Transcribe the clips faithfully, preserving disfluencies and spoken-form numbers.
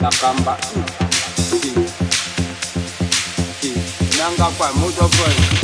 Nakamba, Nanga kwa motorbike.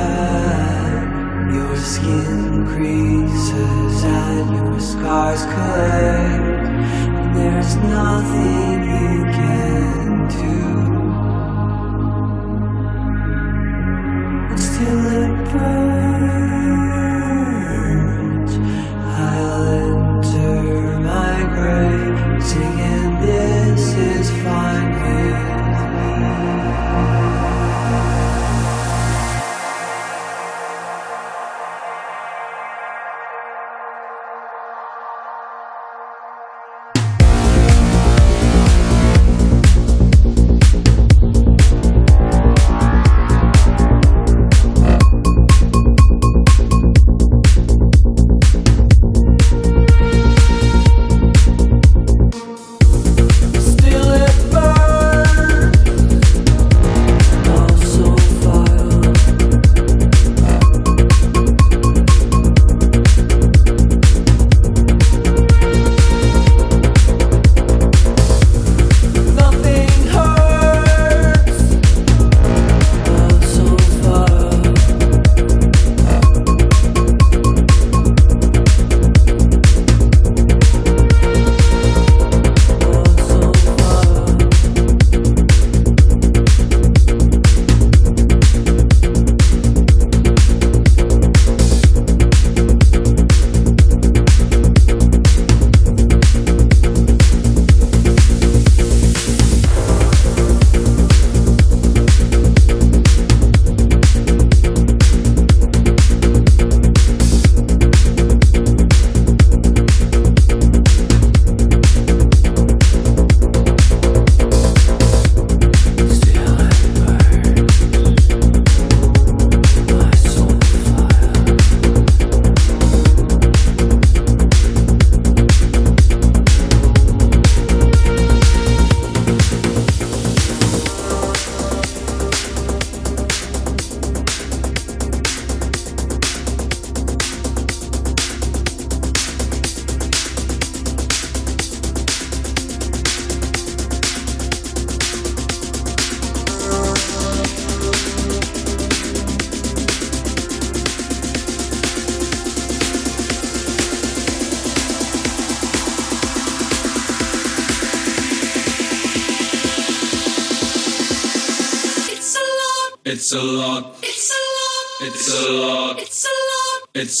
blood. Your skin creases and your scars collect. There's nothing you can do. And still it burns. I'll enter my grave singing, this is fine with me. It's a lot. It's a lot. It's a lot. It's a lot. It's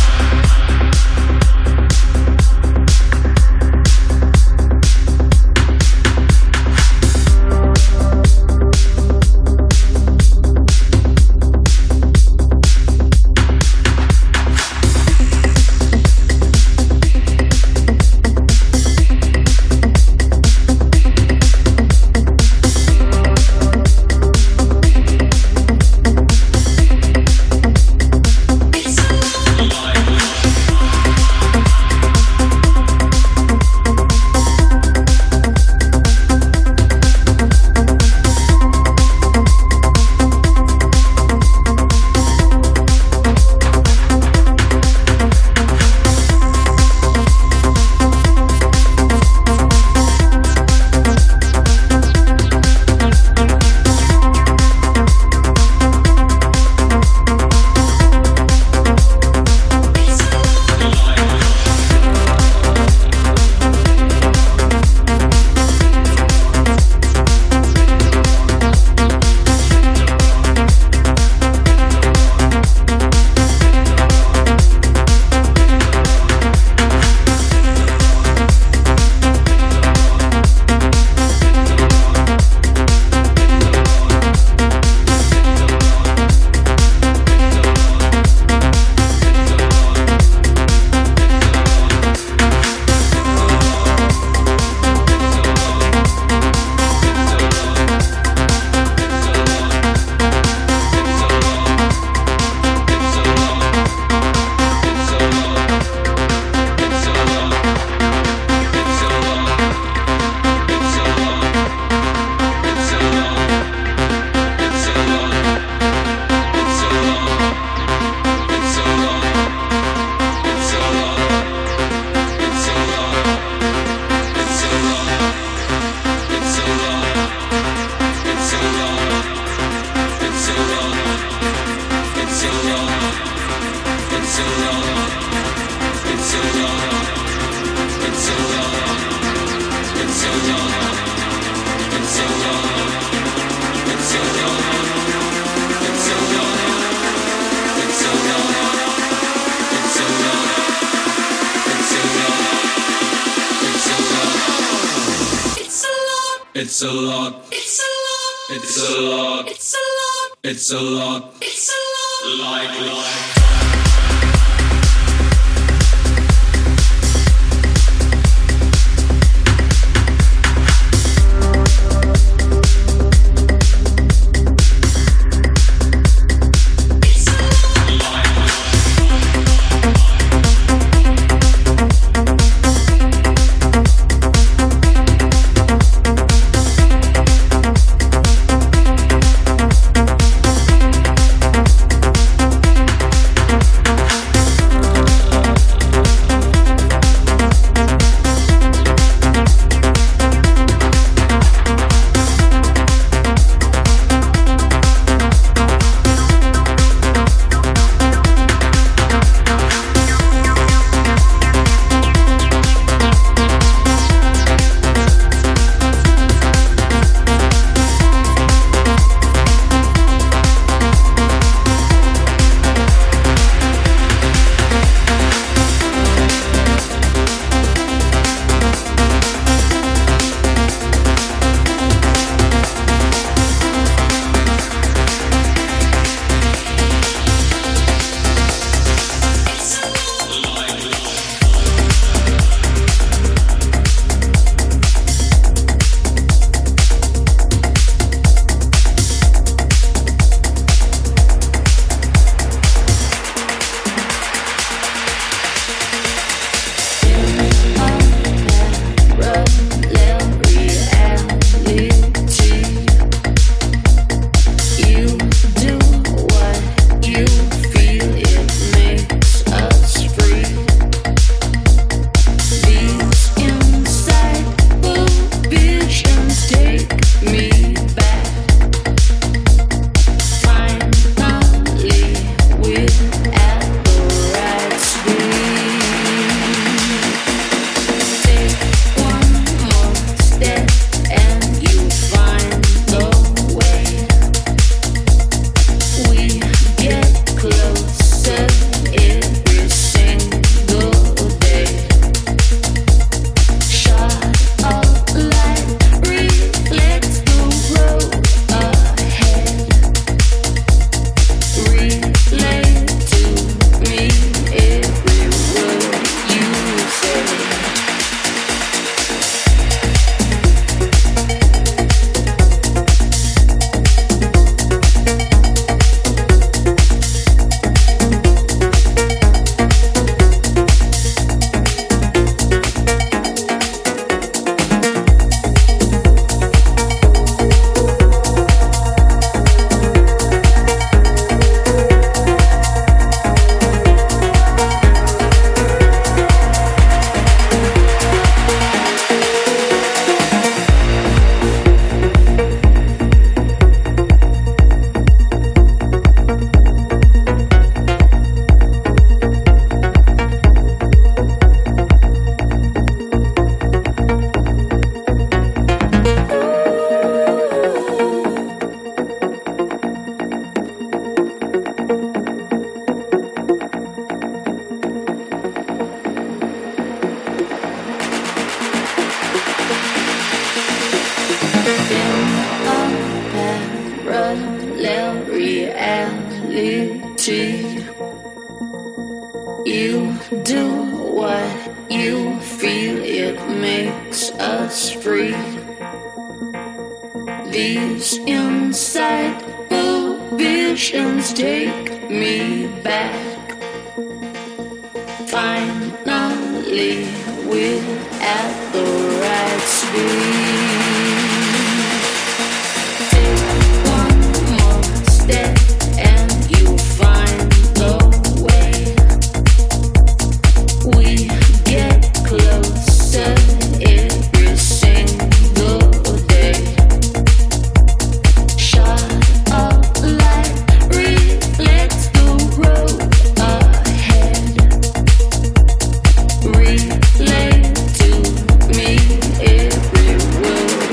lot. It's a lot. It's a lot. It's a lot. It's a lot. It's a lot. It's a lot. Like life. Relate to me every word.